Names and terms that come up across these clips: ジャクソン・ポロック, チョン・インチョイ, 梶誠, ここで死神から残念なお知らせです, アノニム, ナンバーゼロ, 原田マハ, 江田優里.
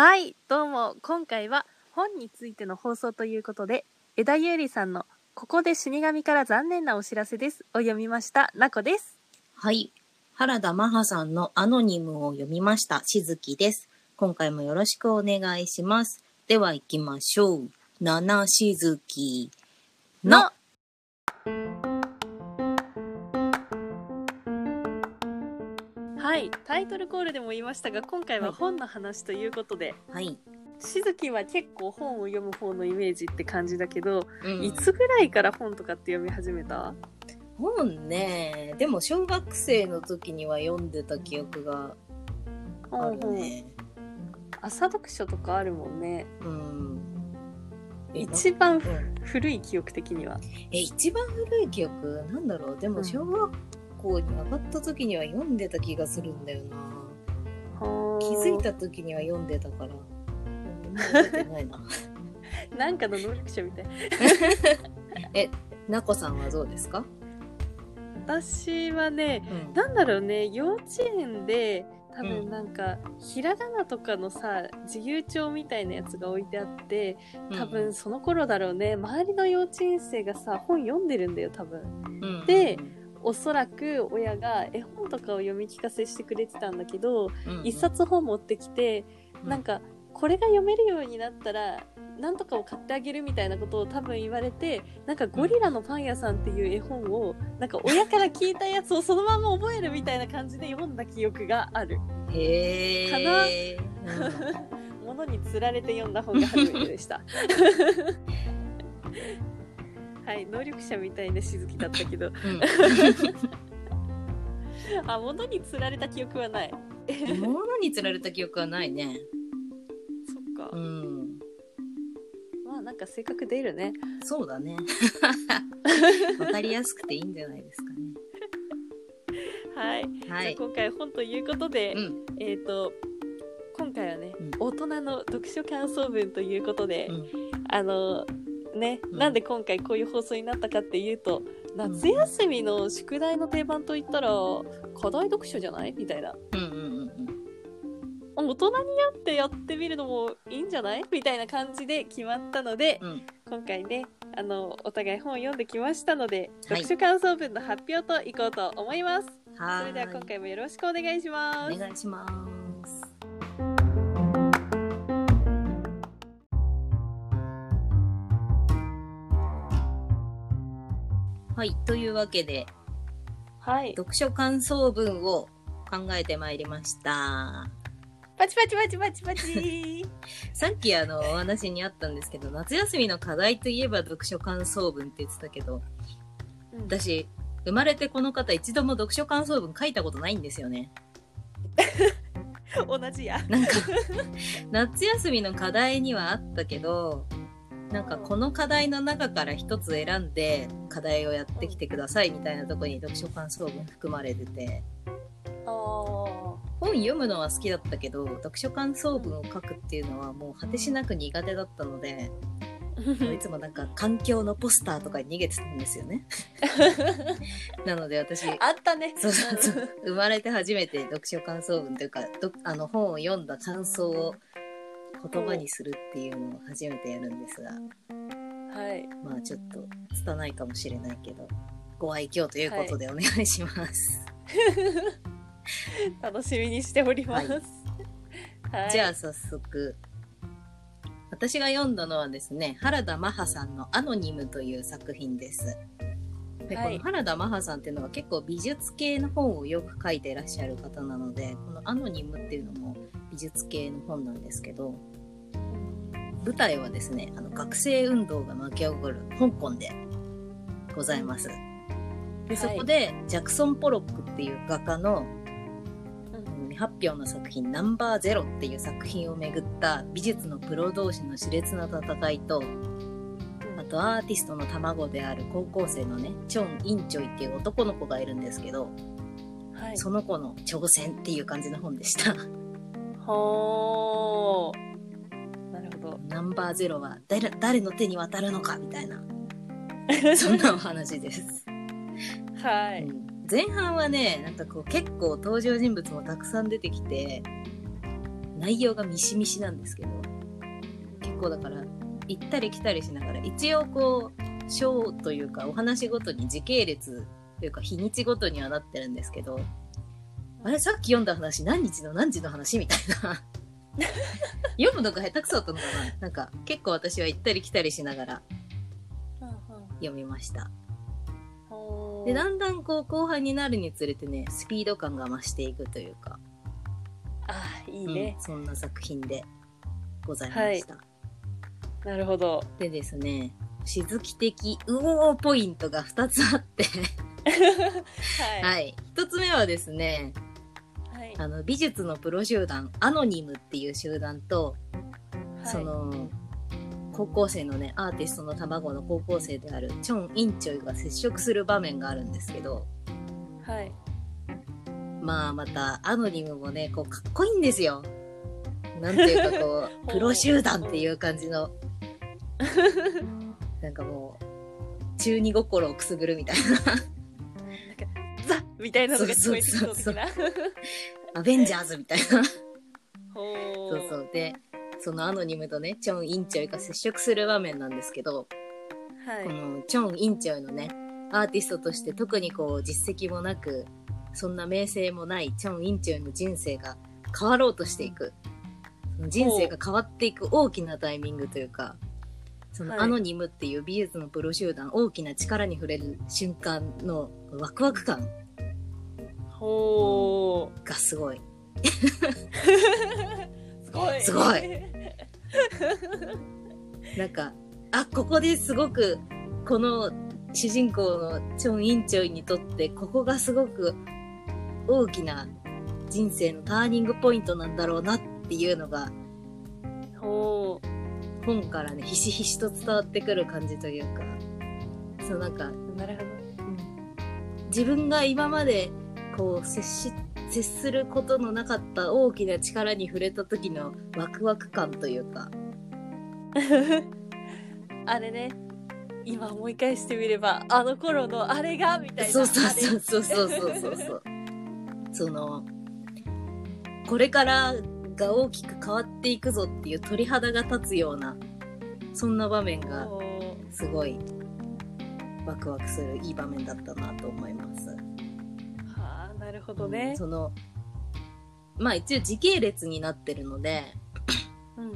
はい、どうも、今回は本についての放送ということで、江田優里さんのここで死神から残念なお知らせですを読みました、なこです。はい、原田マハさんのアノニムを読みました、しずきです。今回もよろしくお願いします。では行きましょう。七しずきのはい、タイトルコールでも言いましたが、今回は本の話ということで、はい、しずきは結構本を読む方のイメージって感じだけど、うん、いつぐらいから本とかって読み始めた？本ね、でも小学生の時には読んでた記憶があるね。朝読書とかあるもんね、うん、一番、うん、古い記憶的には一番古い記憶なんだろう。でも小学校に上がった時には読んでた気がするんだよな、うん、気づいた時には読んでたから覚えてないななんかの能力者みたいなこさんはどうですか？私はね、うん、なんだろうね、幼稚園で多分なんか、うん、ひらがなとかのさ自由帳みたいなやつが置いてあって、多分その頃だろうね、周りの幼稚園生がさ本読んでるんだよ多分、うん、でおそらく親が絵本とかを読み聞かせしてくれてたんだけど、うん、一冊本持ってきて、うん、なんかこれが読めるようになったらなんとかを買ってあげるみたいなことを多分言われて、なんかゴリラのパン屋さんっていう絵本をなんか親から聞いたやつをそのまま覚えるみたいな感じで読んだ記憶があるかな物に釣られて読んだ本が初めてでしたはい、能力者みたいなしずきだったけど、うん、あ、物に釣られた記憶はない物に釣られた記憶はないね。そっか、うん、なんか性格出るね。そうだねわかりやすくていいんじゃないですかねはい、はい、じゃあ今回本ということで、うん、今回はね、うん、大人の読書感想文ということで、うん、ね、うん、なんで今回こういう放送になったかっていうと、夏休みの宿題の定番といったら、うん、課題読書じゃないみたいな、うんうんうんうん、大人になってやってみるのもいいんじゃないみたいな感じで決まったので、うん、今回ね、お互い本を読んできましたので、はい、読書感想文の発表といこうと思います。それでは今回もよろしくお願いします。お願いします。はい、というわけで、はい、読書感想文を考えてまいりました。パチパチパチパチパチさっきお話にあったんですけど、夏休みの課題といえば読書感想文って言ってたけど、うん、私生まれてこの方一度も読書感想文書いたことないんですよね同じやなんか夏休みの課題にはあったけど、なんかこの課題の中から一つ選んで課題をやってきてくださいみたいなとこに読書感想文含まれてて、本読むのは好きだったけど、読書感想文を書くっていうのはもう果てしなく苦手だったのでいつもなんか環境のポスターとかに逃げてたんですよねなので私あったねそうそうそう生まれて初めて読書感想文というか、本を読んだ感想を言葉にするっていうのを初めてやるんですが、はい、まあちょっと拙いかもしれないけどご愛嬌ということでお願いします、はい楽しみにしております、はいはい、じゃあ早速、私が読んだのはですね、原田マハさんのアノニムという作品です。で、はい、この原田マハさんっていうのは結構美術系の本をよく書いていらっしゃる方なので、このアノニムっていうのも美術系の本なんですけど、舞台はですね、学生運動が巻き起こる香港でございます。で、そこでジャクソン・ポロックっていう画家の未発表の作品ナンバーゼロっていう作品をめぐった美術のプロ同士の熾烈な戦いと、あとアーティストの卵である高校生のね、チョン・インチョイっていう男の子がいるんですけど、はい、その子の挑戦っていう感じの本でしたほー、なるほど。ナンバーゼロは 誰の手に渡るのかみたいなそんなお話ですはい、うん、前半はね、なんかこう結構登場人物もたくさん出てきて、内容がミシミシなんですけど、結構だから行ったり来たりしながら、一応こう章というかお話ごとに時系列というか日にちごとにはなってるんですけど、あれさっき読んだ話何日の何時の話みたいな読むのが下手くそだったのかな。なんか結構私は行ったり来たりしながら読みました。でだんだんこう後半になるにつれてね、スピード感が増していくというか、ああいいね、うん、そんな作品でございました、はい、なるほど。でですね、しずき的うおーポイントが2つあってはい、はい、1つ目はですね、はい、美術のプロ集団アノニムっていう集団と、はい、その高校生のねアーティストの卵の高校生であるチョン・インチョイが接触する場面があるんですけど、はい、まあまたアノニムもねこうかっこいいんですよ。なんていうかこうプロ集団っていう感じのなんかもう中二心をくすぐるみたいなザみたいなのが聞こえてきそう的なアベンジャーズみたいなそうそう。でそのアノニムとねチョン・インチョイが接触する場面なんですけど、はい、このチョン・インチョイのねアーティストとして特にこう実績もなくそんな名声もないチョン・インチョイの人生が変わろうとしていく、その人生が変わっていく大きなタイミングというか、そのアノニムっていう美術のプロ集団、はい、大きな力に触れる瞬間のワクワク感がすごいすごいすごいなんかあここですごくこの主人公のチョン・インチョイにとってここがすごく大きな人生のターニングポイントなんだろうなっていうのが本からねひしひしと伝わってくる感じというか、そのなんかなるほど、うん、自分が今までこう接することのなかった大きな力に触れた時のワクワク感というかあれね今思い返してみればあの頃のあれがみたいな、そうそうそうそうそうそうそうそのこれからが大きく変わっていくぞっていう鳥肌が立つようなそんな場面がすごいワクワクするいい場面だったなと思います。はあなるほどね、うん、そのまあ一応時系列になってるのでうん、うん、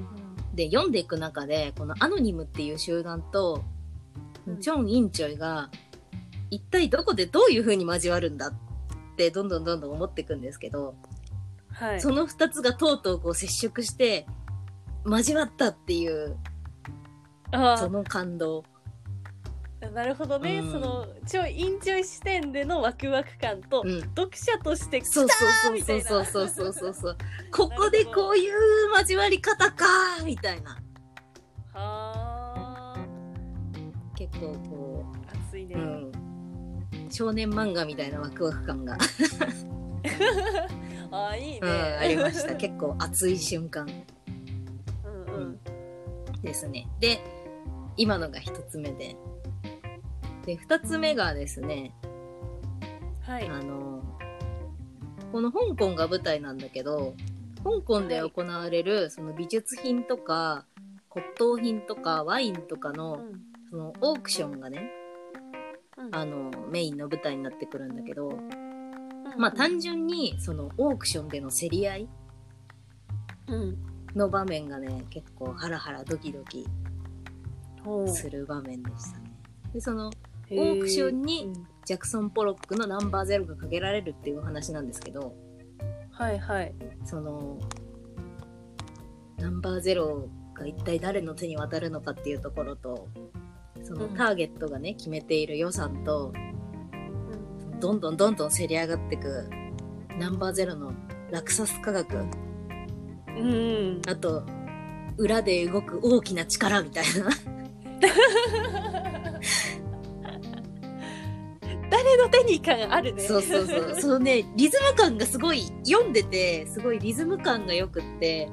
で読んでいく中でこのアノニムっていう集団とチョン・インチョイが一体どこでどういう風に交わるんだってどんどんどんどん思っていくんですけど、はい、その2つがとうとうこう接触して交わったっていうその感動。なるほどね、うん、そのチョン・インチョイ視点でのワクワク感と、うん、読者として来たーみたいな、そうそうそうそうそうここでこういう交わり方かーみたいな、はー結構こう熱いね、うん、少年漫画みたいなワクワク感があいいね、うん、ありました。結構熱い瞬間うん、うんうん、ですね。で今のが1つ目で、で2つ目がですね、はい、この香港が舞台なんだけど、香港で行われるその美術品とか骨董品とかワインとかの、うんそのオークションがね、うん、メインの舞台になってくるんだけど、うんうん、まあ単純にそのオークションでの競り合いの場面がね結構ハラハラドキドキする場面でしたね。でそのオークションにジャクソン・ポロックのナンバーゼロがかけられるっていうお話なんですけど、はいはい、そのナンバーゼロが一体誰の手に渡るのかっていうところと、そのターゲットがね、うん、決めている予算と、うん、どんどんどんどん競り上がってくナンバーゼロの落札価格、うん、あと裏で動く大きな力みたいな誰の手に感あるねそうそうそうそのねリズム感がすごい、読んでてすごいリズム感がよくって、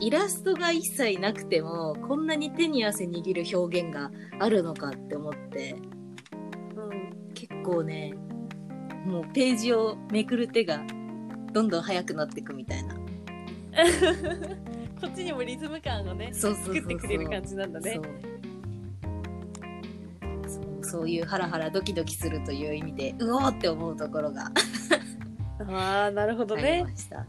イラストが一切なくてもこんなに手に汗握る表現があるのかって思って、うん、結構ねもうページをめくる手がどんどん速くなっていくみたいなこっちにもリズム感をね、そうそうそうそう作ってくれる感じなんだね。そういうハラハラドキドキするという意味でうおーって思うところがあーなるほどね、ありました。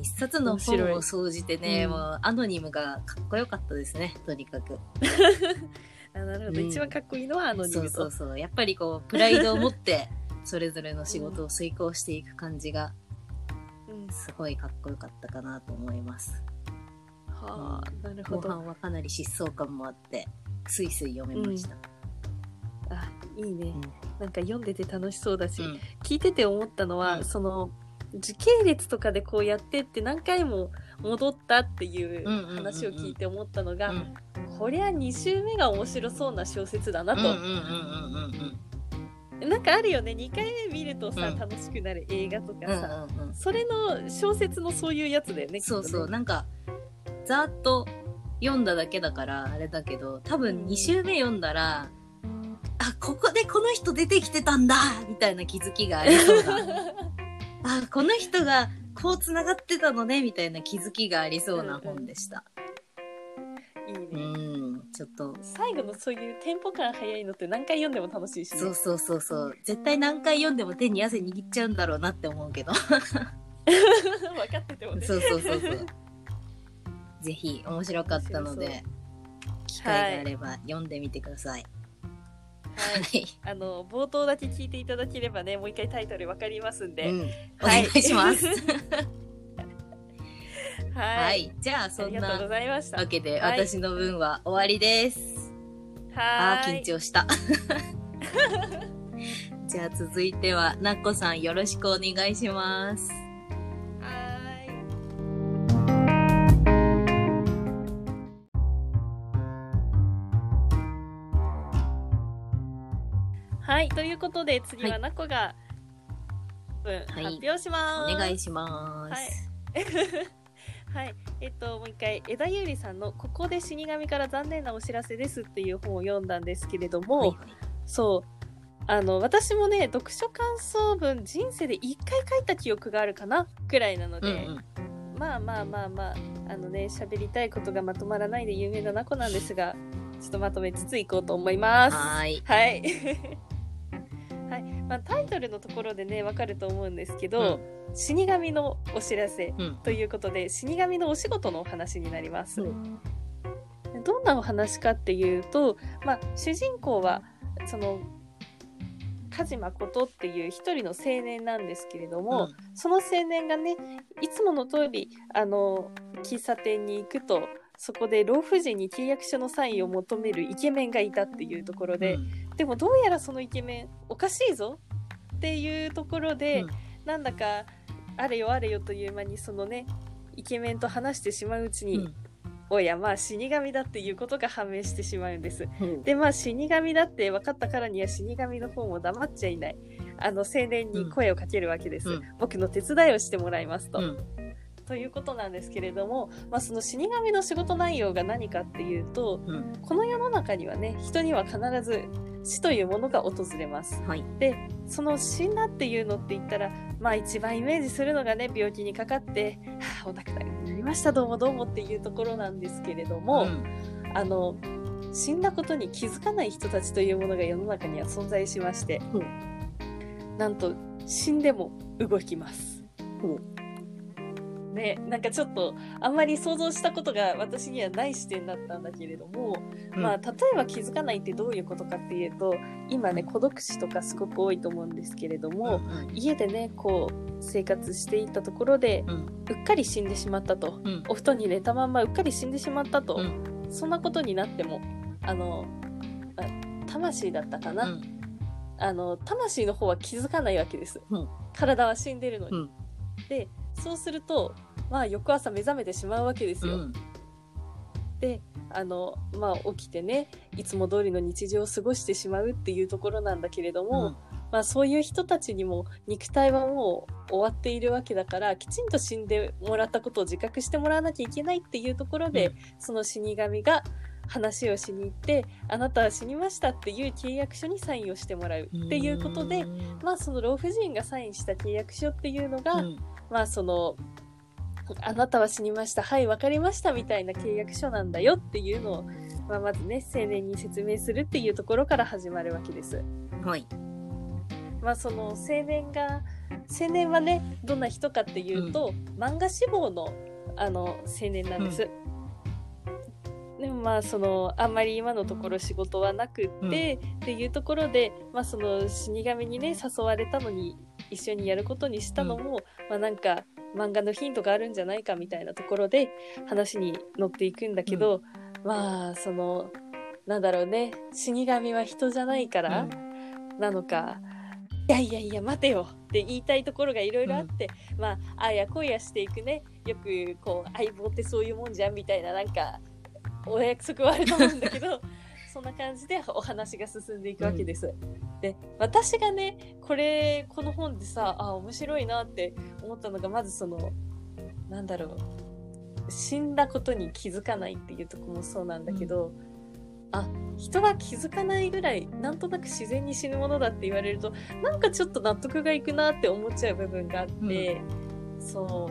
一冊の本を総じてね、もうアノニムがかっこよかったですね、とにかくあ、なるほど、一番かっこいいのはアノニムと、そうそうそう、やっぱりこうプライドを持ってそれぞれの仕事を遂行していく感じがすごいかっこよかったかなと思います、うん、はあ、なるほど。後半はかなり疾走感もあってスイスイ読めました、うん、あ、いいね、うん、なんか読んでて楽しそうだし、うん、聞いてて思ったのは、うん、その時系列とかでこうやってって何回も戻ったっていう話を聞いて思ったのが、うんうんうんうん、こりゃ2週目が面白そうな小説だなと、なんかあるよね、2回目見るとさ、うん、楽しくなる映画とかさ、うんうんうん、それの小説のそういうやつだよね、そうそう、なんかざーっと読んだだけだからあれだけど、多分2週目読んだら、うん、あ、ここでこの人出てきてたんだみたいな気づきがありそうだあ、この人がこうつながってたのねみたいな気づきがありそうな本でした、うんうん、いいね、うん、ちょっと最後のそういうテンポ感早いのって何回読んでも楽しいし、ね、そうそうそうそう、絶対何回読んでも手に汗握っちゃうんだろうなって思うけど分かっててもね、そうそうそうそうぜひ面白かったので機会があれば読んでみてください、はいはい、あの冒頭だけ聞いていただければね、もう一回タイトル分かりますんで、うん、はい、お願いしますはい、はい、じゃあそんなわけで私の分は終わりです。はい、あー緊張したじゃあ続いてはなっこさん、よろしくお願いします。はい、ということで次はなこが発表します、はい、お願いします、はいはい、もう一回江田優里さんのここで死神から残念なお知らせですっていう本を読んだんですけれども、はいはい、そう私もね読書感想文人生で1回書いた記憶があるかなくらいなので、うんうん、まあね喋りたいことがまとまらないで有名ななこなんですが、ちょっとまとめつついこうと思います。はいはいはい、まあ、タイトルのところでね分かると思うんですけど、うん、死神のお知らせということで、うん、死神のお仕事のお話になります、うん、どんなお話かっていうと、まあ、主人公はその梶誠っていう一人の青年なんですけれども、うん、その青年がねいつもの通り喫茶店に行くとそこで老婦人に契約書のサインを求めるイケメンがいたっていうところで、うん、でもどうやらそのイケメンおかしいぞっていうところで、うん、なんだかあれよあれよという間にそのねイケメンと話してしまううちに、うん、おやまあ死神だっていうことが判明してしまうんです、うん、でまあ死神だって分かったからには死神の方も黙っちゃいない、青年に声をかけるわけです、うん、僕の手伝いをしてもらいますと、うんということなんですけれども、まあ、その死神の仕事内容が何かっていうと、うん、この世の中にはね人には必ず死というものが訪れます、はい、でその死んだっていうのって言ったら、まあ、一番イメージするのがね病気にかかって、はあ、お亡くなりになりましたどうもどうもっていうところなんですけれども、うん、死んだことに気づかない人たちというものが世の中には存在しまして、うん、なんと死んでも動きます、うんね、なんかちょっとあんまり想像したことが私にはない視点だったんだけれども、うんまあ、例えば気づかないってどういうことかっていうと、今ね孤独死とかすごく多いと思うんですけれども、うんうん、家でねこう生活していったところで、うん、うっかり死んでしまったと、うん、お布団に寝たまんまうっかり死んでしまったと、うん、そんなことになっても魂だったかな、うん、魂の方は気づかないわけです、うん、体は死んでるのに、うん、でそうすると、まあ、翌朝目覚めてしまうわけですよ、うん、でまあ、起きてねいつも通りの日常を過ごしてしまうっていうところなんだけれども、うんまあ、そういう人たちにも肉体はもう終わっているわけだからきちんと死んでもらったことを自覚してもらわなきゃいけないっていうところで、うん、その死神が話をしに行って、あなたは死にましたっていう契約書にサインをしてもらうっていうことで、まあ、その老婦人がサインした契約書っていうのが、まあ、そのあなたは死にました、はい分かりましたみたいな契約書なんだよっていうのを、まあ、まずね青年に説明するっていうところから始まるわけです。はい、まあ、その青年はねどんな人かっていうと、漫画志望の青年なんです。でもまあそのあんまり今のところ仕事はなくって、っていうところで、まあ、その死神にね誘われたのに一緒にやることにしたのも、まあ、なんか漫画のヒントがあるんじゃないかみたいなところで話に乗っていくんだけど、まあそのなんだろうね、死神は人じゃないからなのか、いやいやいや待てよって言いたいところがいろいろあって、まああやこやしていくね。よくこう相棒ってそういうもんじゃんみたいな、なんかお約束はあると思うんだけどそんな感じでお話が進んでいくわけです、で私がねこの本でさあ面白いなって思ったのが、まずそのなんだろう、死んだことに気づかないっていうとこもそうなんだけど、あ、人は気づかないぐらいなんとなく自然に死ぬものだって言われると、なんかちょっと納得がいくなって思っちゃう部分があって、そう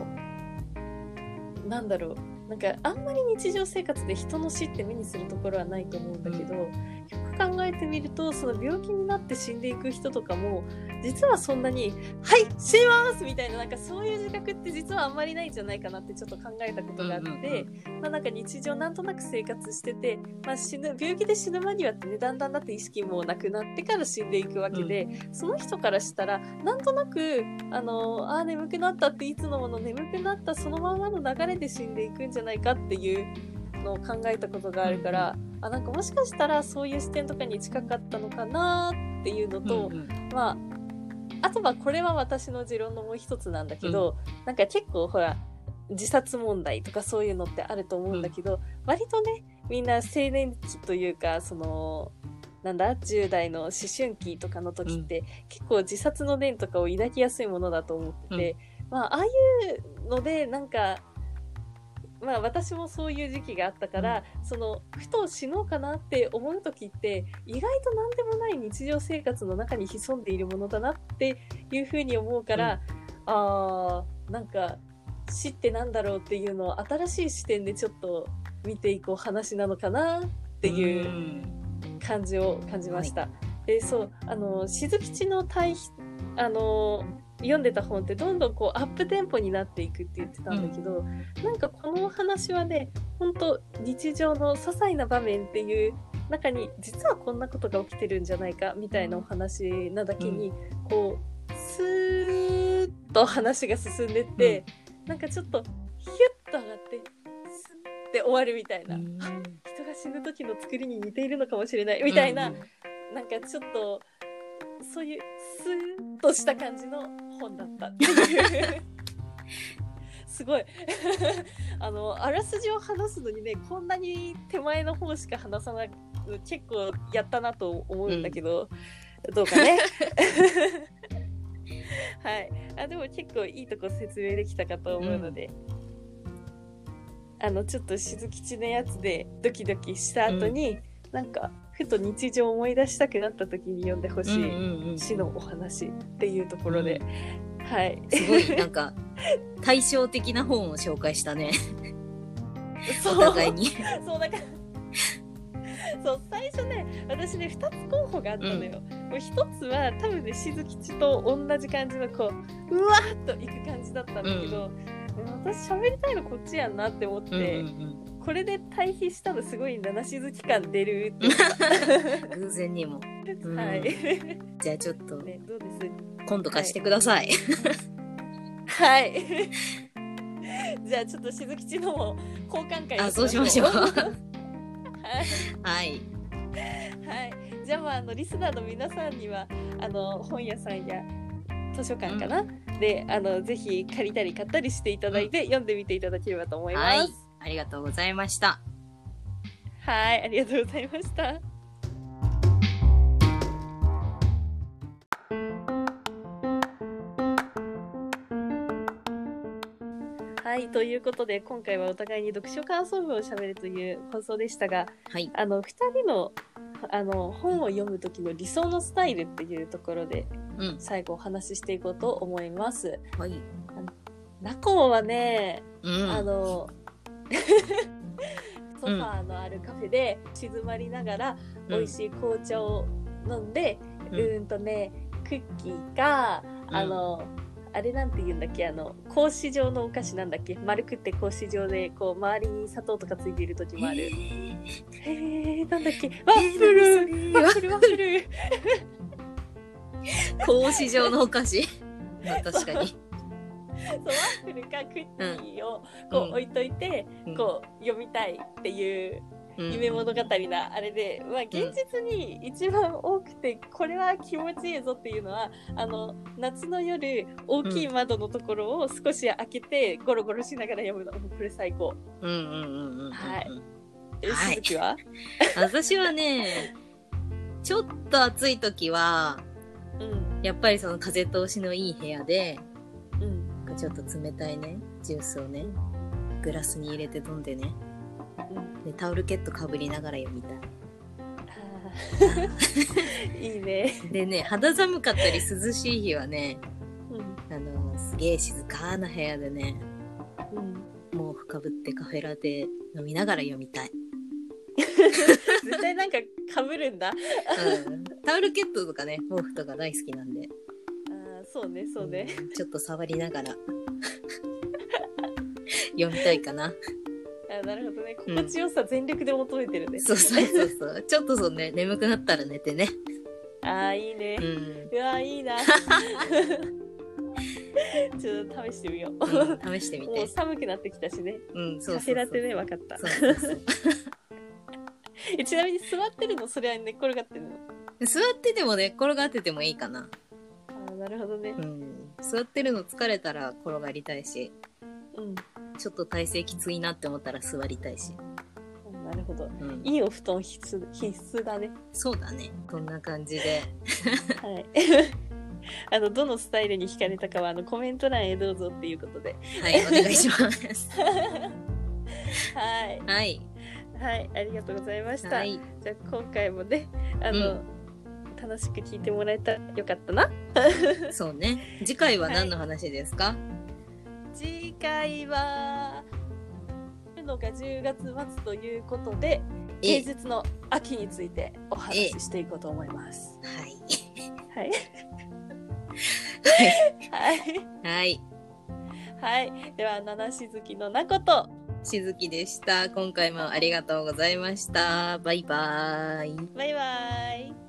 なんだろう、なんかあんまり日常生活で人の死って目にするところはないと思うんだけど、よく考えてみるとその病気になって死んでいく人とかも実はそんなにはい死にますみたいな、なんかそういう自覚って実はあんまりないんじゃないかなってちょっと考えたことがあって、まあ、なんか日常なんとなく生活してて、まあ、病気で死ぬ間際ってねだんだんだって意識もなくなってから死んでいくわけで、その人からしたらなんとなく眠くなったっていつのもの眠くなったそのままの流れで死んでいくんじゃないかっていうのを考えたことがあるから、あ、なんかもしかしたらそういう視点とかに近かったのかなっていうのと、まああとはこれは私の持論のもう一つなんだけど、なんか結構ほら自殺問題とかそういうのってあると思うんだけど、割とねみんな青年期というかそのなんだ10代の思春期とかの時って、結構自殺の念とかを抱きやすいものだと思ってて、まあああいうのでなんかまあ、私もそういう時期があったから、そのふと死のうかなって思う時って意外と何でもない日常生活の中に潜んでいるものだなっていう風に思うから、あーなんか死ってなんだろうっていうのを新しい視点でちょっと見ていくお話なのかなっていう感じを感じました。で、そう静吉の対比読んでた本ってどんどんこうアップテンポになっていくって言ってたんだけど、なんかこのお話はねほんと日常の些細な場面っていう中に実はこんなことが起きてるんじゃないかみたいなお話なだけに、こうスーッと話が進んでって、なんかちょっとヒュッと上がってスッて終わるみたいな、人が死ぬ時の作りに似ているのかもしれないみたいな、なんかちょっとそういうスーッとした感じの本だったっていうすごいあらすじを話すのにねこんなに手前の方しか話さないの結構やったなと思うんだけど、どうかねはい、あでも結構いいとこ説明できたかと思うので、ちょっとしずきちのやつでドキドキした後に、なんかふと日常を思い出したくなった時に読んでほしい、死のお話っていうところで、はい、すごいなんか対照的な本を紹介したねお互いにそうだからそう最初ね私ね2つ候補があったのよ、もう1つは多分ねしずきちと同じ感じのこううわーっといく感じだったんだけど、私喋りたいのこっちやんなって思って、これで対比したのすごい七静期間出るって偶然にも、はいじゃあちょっと、ね、どうです今度貸してくださいはい、じゃあちょっと静吉のも交換会をそうしましょうはい、じゃあ、まあ、リスナーの皆さんには本屋さんや図書館かな、でぜひ借りたり買ったりしていただいて、読んでみていただければと思います、ありがとうございました。はい、ありがとうございました。はい、ということで今回はお互いに読書感想文をしゃべるという放送でしたが、はい、2人の、本を読む時の理想のスタイルっていうところで、うん、最後お話ししていこうと思います。はい、ナコはね、うん、ソファーのあるカフェで静まりながら美味しい紅茶を飲んで、うん、クッキーか、うん、あれなんて言うんだっけ、格子状のお菓子なんだっけ、丸くって格子状でこう周りに砂糖とかついている時もある、なんだっけ、ワッフル格子状のお菓子確かにそう、ワッフルかクッキーをこう置いといて、うん、こう読みたいっていう夢物語なあれで、まあ、現実に一番多くてこれは気持ちいいぞっていうのは、夏の夜大きい窓のところを少し開けてゴロゴロしながら読むの、これ最高。はい。鈴木は？私はね、ちょっと暑い時は、うん、やっぱりその風通しのいい部屋で、うん、ちょっと冷たいねジュースをねグラスに入れて飲んでね、でタオルケットかぶりながら読みたい。いいね。でね、肌寒かったり涼しい日はね、うん、すげえ静かな部屋でね、うん、もう深ぶってカフェラテ飲みながら読みたい。絶対なんかかぶるんだ。うん、タオルケットとかね毛布とか大好きなんで。そうねそうね、うん、ちょっと触りながら読みたいかな。あ、なるほどね、心地よさ全力で求めてるね、うん、そうそうそうそうちょっとそうね、眠くなったら寝てね。あーいいね、うん、うわいいな。ちょっと試してみよう、うん、試してみて。もう寒くなってきたしね、うん、そうそうそう、カフェラテね、分かった。そうそうそうちなみに座ってるの、それは寝っ転がってるの？座ってても寝っ転がっててもいいかな。なるほどね、うん、座ってるの疲れたら転がりたいし、うん、ちょっと体勢きついなって思ったら座りたいし。なるほど、うん、いいお布団必須だね。そうだね、こんな感じで、はい、どのスタイルに惹かれたかはコメント欄へどうぞっていうことで、はいお願いしますはい、はいはい、ありがとうございました。はい、じゃあ今回もねうん楽しく聞いてもらえたらよかったな。そうね。次回は何の話ですか？はい、次回はのが10月末ということで、平日の秋についてお話ししていこうと思います。はい。はい。はい。はい。では七しずきのなことしずきでした。今回もありがとうございました。バイバイ。バイバイ。